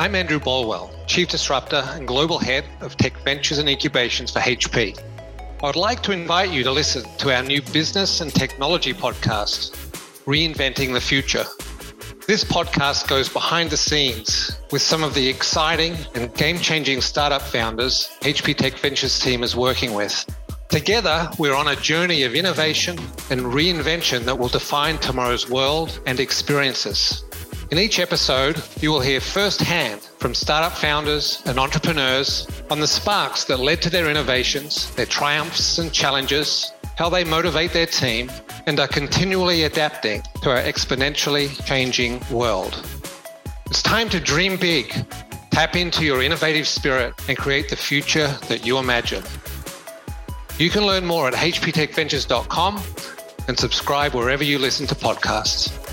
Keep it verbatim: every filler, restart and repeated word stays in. I'm Andrew Bolwell, Chief Disruptor and Global Head of Tech Ventures and Incubations for H P. I would like to invite you to listen to our new business and technology podcast, Reinventing the Future. This podcast goes behind the scenes with some of the exciting and game-changing startup founders H P Tech Ventures team is working with. Together, we're on a journey of innovation and reinvention that will define tomorrow's world and experiences. In each episode, you will hear firsthand from startup founders and entrepreneurs on the sparks that led to their innovations, their triumphs and challenges, how they motivate their team, and are continually adapting to our exponentially changing world. It's time to dream big, tap into your innovative spirit, and create the future that you imagine. You can learn more at h p tech ventures dot com and subscribe wherever you listen to podcasts.